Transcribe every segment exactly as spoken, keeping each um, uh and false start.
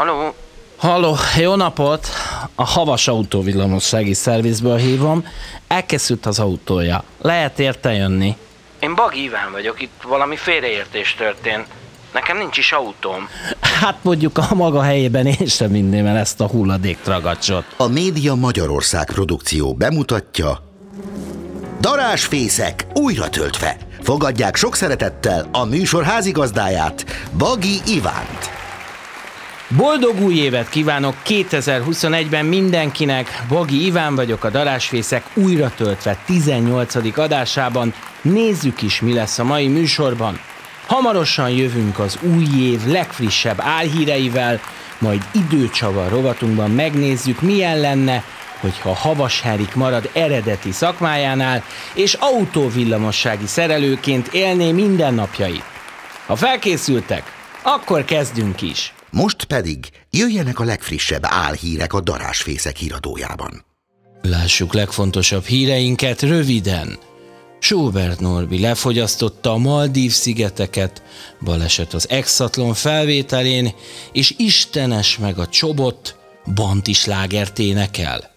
Haló! Halló, jó napot! A Havas Autóvillamossági Szervizből hívom. Elkészült az autója. Lehet érte jönni? Én Bagi Iván vagyok, itt valami félreértés történt. Nekem nincs is autóm. Hát mondjuk a maga helyében én sem vinném el ezt a hulladéktragacsot. A Média Magyarország produkció bemutatja Darásfészek újratöltve. Fogadják sok szeretettel a műsor házigazdáját, Bagi Ivánt. Boldog új évet kívánok kétezer-huszonegyben mindenkinek! Bagi Iván vagyok a Darásfészek újratöltve tizennyolcadik adásában. Nézzük is, mi lesz a mai műsorban. Hamarosan jövünk az új év legfrissebb álhíreivel, majd időcsavar rovatunkban megnézzük, milyen lenne, hogyha Havas Henrik marad eredeti szakmájánál, és autóvillamossági szerelőként élné mindennapjait. Ha felkészültek, akkor kezdünk is! Most pedig jöjjenek a legfrissebb álhírek a Darásfészek híradójában. Lássuk legfontosabb híreinket röviden. Schobert Norbi lefogyasztotta a Maldív-szigeteket, baleset az Exatlon felvételén, és Istenes meg a Csobot banti slágert énekel.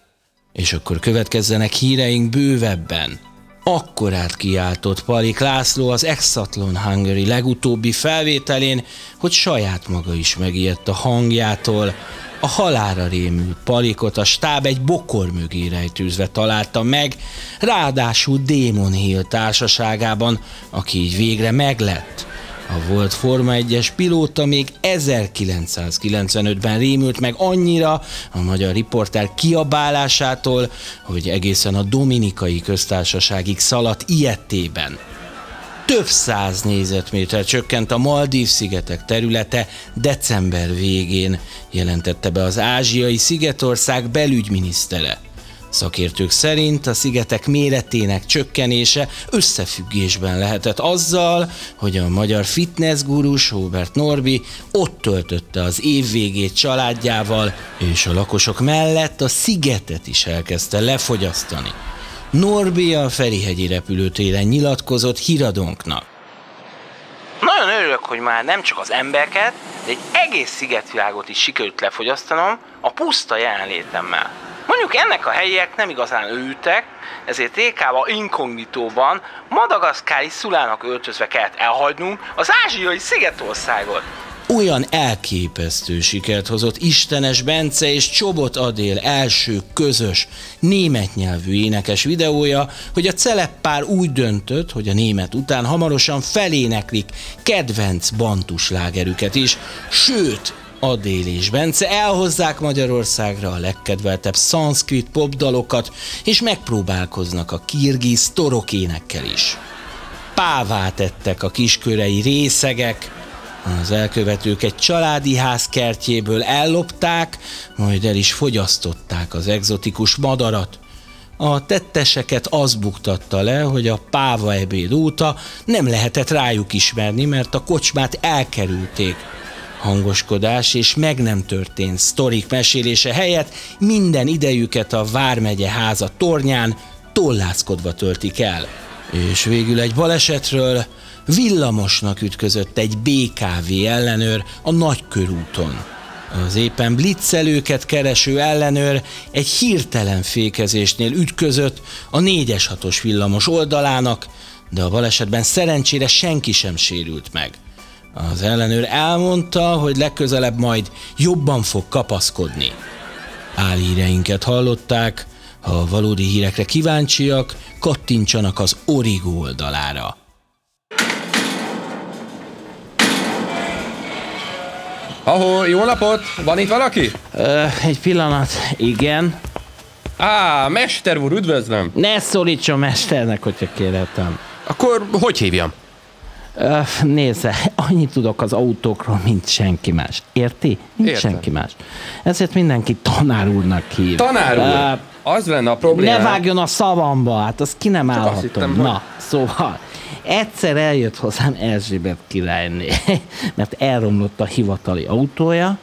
És akkor következzenek híreink bővebben. Akkorát kiáltott Palik László az Exatlon Hungary legutóbbi felvételén, hogy saját maga is megijedt a hangjától. A halálra rémült Palikot a stáb egy bokor mögé rejtőzve találta meg, ráadásul Damon Hill társaságában, aki így végre meglett. A volt Forma egyes pilóta még ezerkilencszázkilencvenötben rémült meg annyira a magyar riporter kiabálásától, hogy egészen a Dominikai Köztársaságig szaladt ijettében. Több száz négyzetméter csökkent a Maldív-szigetek területe december végén, jelentette be az ázsiai szigetország belügyminisztere. Szakértők szerint a szigetek méretének csökkenése összefüggésben lehetett azzal, hogy a magyar fitnessguru Schobert Norbi ott töltötte az év végét családjával, és a lakosok mellett a szigetet is elkezdte lefogyasztani. Norbi a Ferihegyi repülőtéren nyilatkozott híradónknak. Nagyon örülök, hogy már nem csak az embereket, de egy egész szigetvilágot is sikerült lefogyasztanom a puszta jelenlétemmel. Mondjuk ennek a helyiek nem igazán őtek, ezért ékába inkognitóban madagaszkári szulának öltözve kellett elhagynunk az ázsiai szigetországot. Olyan elképesztő sikert hozott Istenes Bence és Csobot Adél első közös német nyelvű énekes videója, hogy a celeppár úgy döntött, hogy a német után hamarosan feléneklik kedvenc bantuslágerüket is, sőt, Adél és Bence elhozzák Magyarországra a legkedveltebb szanszkrit popdalokat, és megpróbálkoznak a kirgiz torok énekkel is. Pává tettek a kiskörei részegek, az elkövetők egy családi ház kertjéből ellopták, majd el is fogyasztották az egzotikus madarat. A tetteseket az buktatta le, hogy a páva ebéd óta nem lehetett rájuk ismerni, mert a kocsmát elkerülték. Hangoskodás és meg nem történt sztorik mesélése helyett minden idejüket a Vármegye háza tornyán tollászkodva töltik el. És végül egy balesetről: villamosnak ütközött egy bé ká vé ellenőr a Nagykörúton. Az éppen blitzelőket kereső ellenőr egy hirtelen fékezésnél ütközött a négyes hatos villamos oldalának, de a balesetben szerencsére senki sem sérült meg. Az ellenőr elmondta, hogy legközelebb majd jobban fog kapaszkodni. Álhíreinket hallották, ha a valódi hírekre kíváncsiak, kattintsanak az Origo oldalára. Ahó, jó napot! Van itt valaki? Ö, egy pillanat, igen. Á, mester úr, üdvözlöm! Ne szólítson mesternek, hogyha kérhetem. Akkor hogy hívjam? Ö, nézze, annyit tudok az autókról, mint senki más. Érti? Mint Értem. Senki más. Ezért mindenki tanár úrnak hív. Tanár úr? Ö, az lenne a probléma. Ne vágjon a szavamba, hát az ki nem állhatom. Hittem, na, hogy... szóval... Egyszer eljött hozzám Erzsébet királyné, mert elromlott a hivatali autója,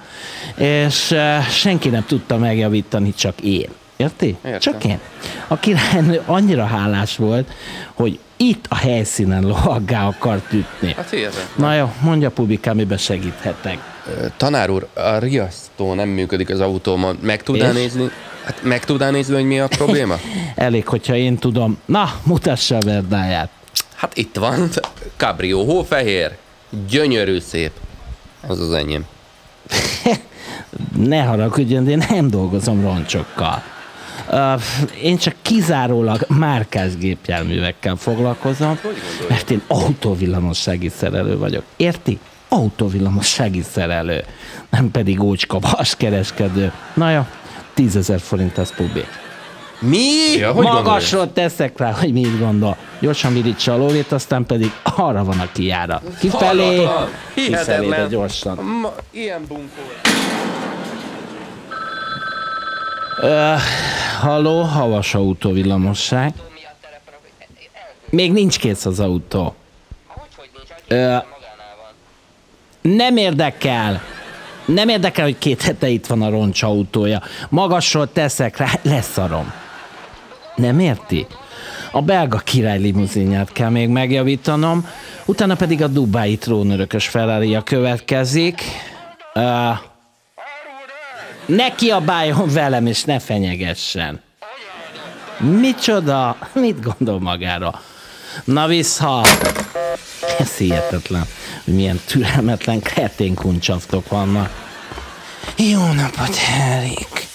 és senki nem tudta megjavítani, csak én. Érti? Értem. Csak én. A királynő annyira hálás volt, hogy itt a helyszínen lovaggá akart ütni. Hát hihetetlen. Na jó, mondja publikám, miben segíthetek. Tanár úr, a riasztó nem működik az autóban. Meg tudná nézni? Hát meg tudná nézni, hogy mi a probléma? Elég, hogyha én tudom. Na, mutassa a verdáját. Hát itt van. Cabrio, hófehér. Gyönyörű szép. Az az enyém. Ne haragudjon, de én nem dolgozom roncsokkal. Uh, én csak kizárólag márkás gépjárművekkel foglalkozom, mert én autóvillamossági szerelő vagyok. Érti? Autóvillamossági szerelő, nem pedig ócska vaskereskedő. Na jó, tízezer forint az publik. Mi? Ja, magasról teszek rá, hogy mit gondol. Gyorsan virítsa a lóvét, aztán pedig arra van a kijára. Kifelé, kifelé, gyorsan. Ma, ilyen bunkó. Uh, halló, havas autóvillamosság. Még nincs kész az autó. Uh, nem érdekel. Nem érdekel, hogy két hete itt van a roncs autója. Magasról teszek rá, leszarom. Nem érti? A belga király limuzinját kell még megjavítanom, utána pedig a dubái trónörökös Ferrarija következik. Uh, Ne kiabáljon velem, és ne fenyegessen. Micsoda? Mit gondol magára? Na vissza! Ez hihetetlen, hogy milyen türelmetlen kreténkuncsaftok vannak. Jó napot, Erik.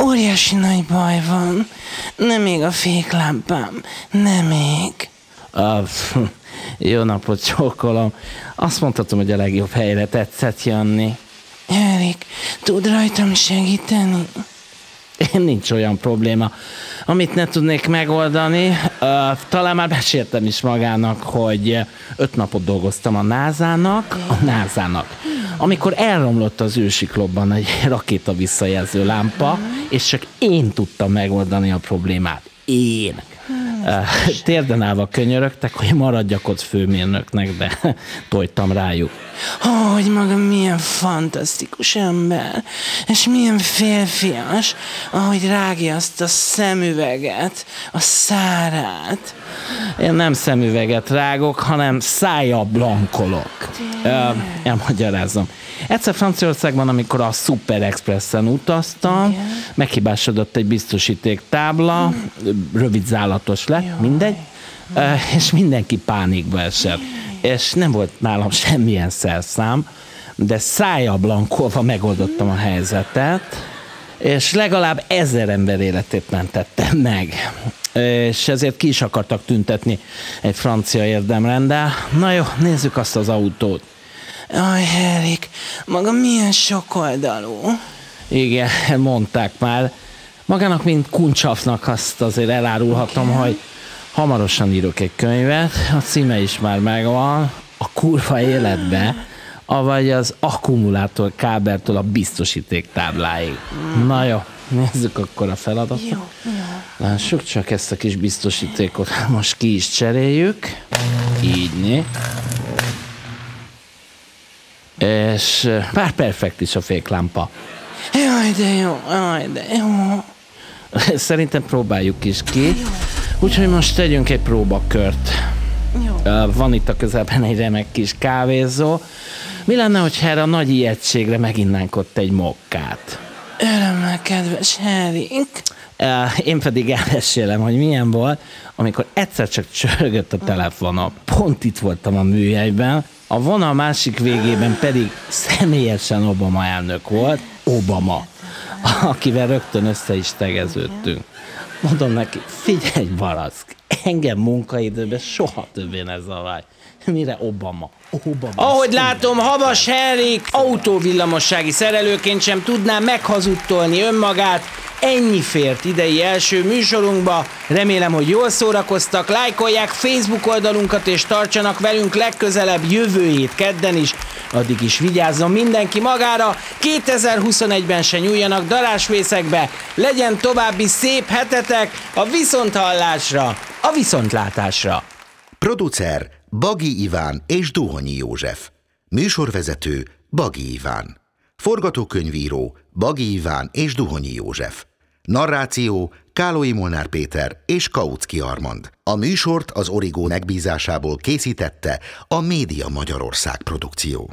Óriási nagy baj van. Nem ég a féklámpám. Nem ég. Uh, jó napot, csókolom. Azt mondhatom, hogy a legjobb helyre tetszett jönni. Erik, tud rajtam segíteni? Én nincs olyan probléma, amit ne tudnék megoldani. Uh, talán már meséltem is magának, hogy öt napot dolgoztam a názának, a názának. Amikor elromlott az űrsiklóban egy rakéta visszajelző lámpa, és csak én tudtam megoldani a problémát. Én. Uh, térden állva könyörögtek, hogy maradjak ott főmérnöknek, de tojtam rájuk. Oh, hogy magam milyen fantasztikus ember, és milyen férfias, ahogy rágja azt a szemüveget, a szárát. Én nem szemüveget rágok, hanem szája blankolok. Uh, elmagyarázom. Egyszer Franciaországban, amikor a Super Expressen utaztam, igen, meghibásodott egy biztosíték tábla, rövid zálatos lett, jaj, mindegy, uh, és mindenki pánikba esett. Jaj. És nem volt nálam semmilyen szerszám, de szája blankolva megoldottam a helyzetet, és legalább ezer ember életét mentettem meg. És ezért ki is akartak tüntetni egy francia érdemrenddel. Na jó, nézzük azt az autót. Aj, Erik, maga milyen sokoldalú. Igen, mondták már. Magának, mint kuncsafnak azt azért elárulhatom, okay, hogy hamarosan írok egy könyvet, a címe is már megvan, a kurva életbe, avagy az akkumulátor kábeltől a biztosíték tábláig. Mm. Na jó, nézzük akkor a feladatot. Jó, jó. Lássuk csak ezt a kis biztosítékot, most ki is cseréljük. Így, né? És már perfekt is a féklámpa. Jaj, de jó, jaj, de jó. Szerintem próbáljuk is ki. Úgyhogy most tegyünk egy próbakört. Jó. Van itt a közelben egy remek kis kávézó. Mi lenne, hogyha erre a nagy ijegységre meginnánk ott egy mokkát? Örömmel, kedves Erik. Én pedig elmesélem, hogy milyen volt, amikor egyszer csak csörgött a telefonom. Pont itt voltam a műhelyben. A vonal másik végében pedig személyesen Obama elnök volt, Obama, akivel rögtön össze is tegeződtünk. Mondom neki, figyelj baraszk, engem munkaidőben soha többé ne zavarj. Mire Obama? Obama. Ahogy látom, havas Erik autóvillamossági szerelőként sem tudná meghazudtolni önmagát. Ennyi fért idei első műsorunkba. Remélem, hogy jól szórakoztak, lájkolják Facebook oldalunkat, és tartsanak velünk legközelebb jövő hét kedden is. Addig is vigyázzon mindenki magára, kétezer-huszonegyben se nyúljanak darásfészekbe. Legyen további szép hetetek, a viszonthallásra, a viszontlátásra. Producer Bagi Iván és Duhonyi József. Műsorvezető Bagi Iván. Forgatókönyvíró Bagi Iván és Duhonyi József. Narráció Káloi Molnár Péter és Kauczki Armand. A műsort az Origo megbízásából készítette a Média Magyarország produkció.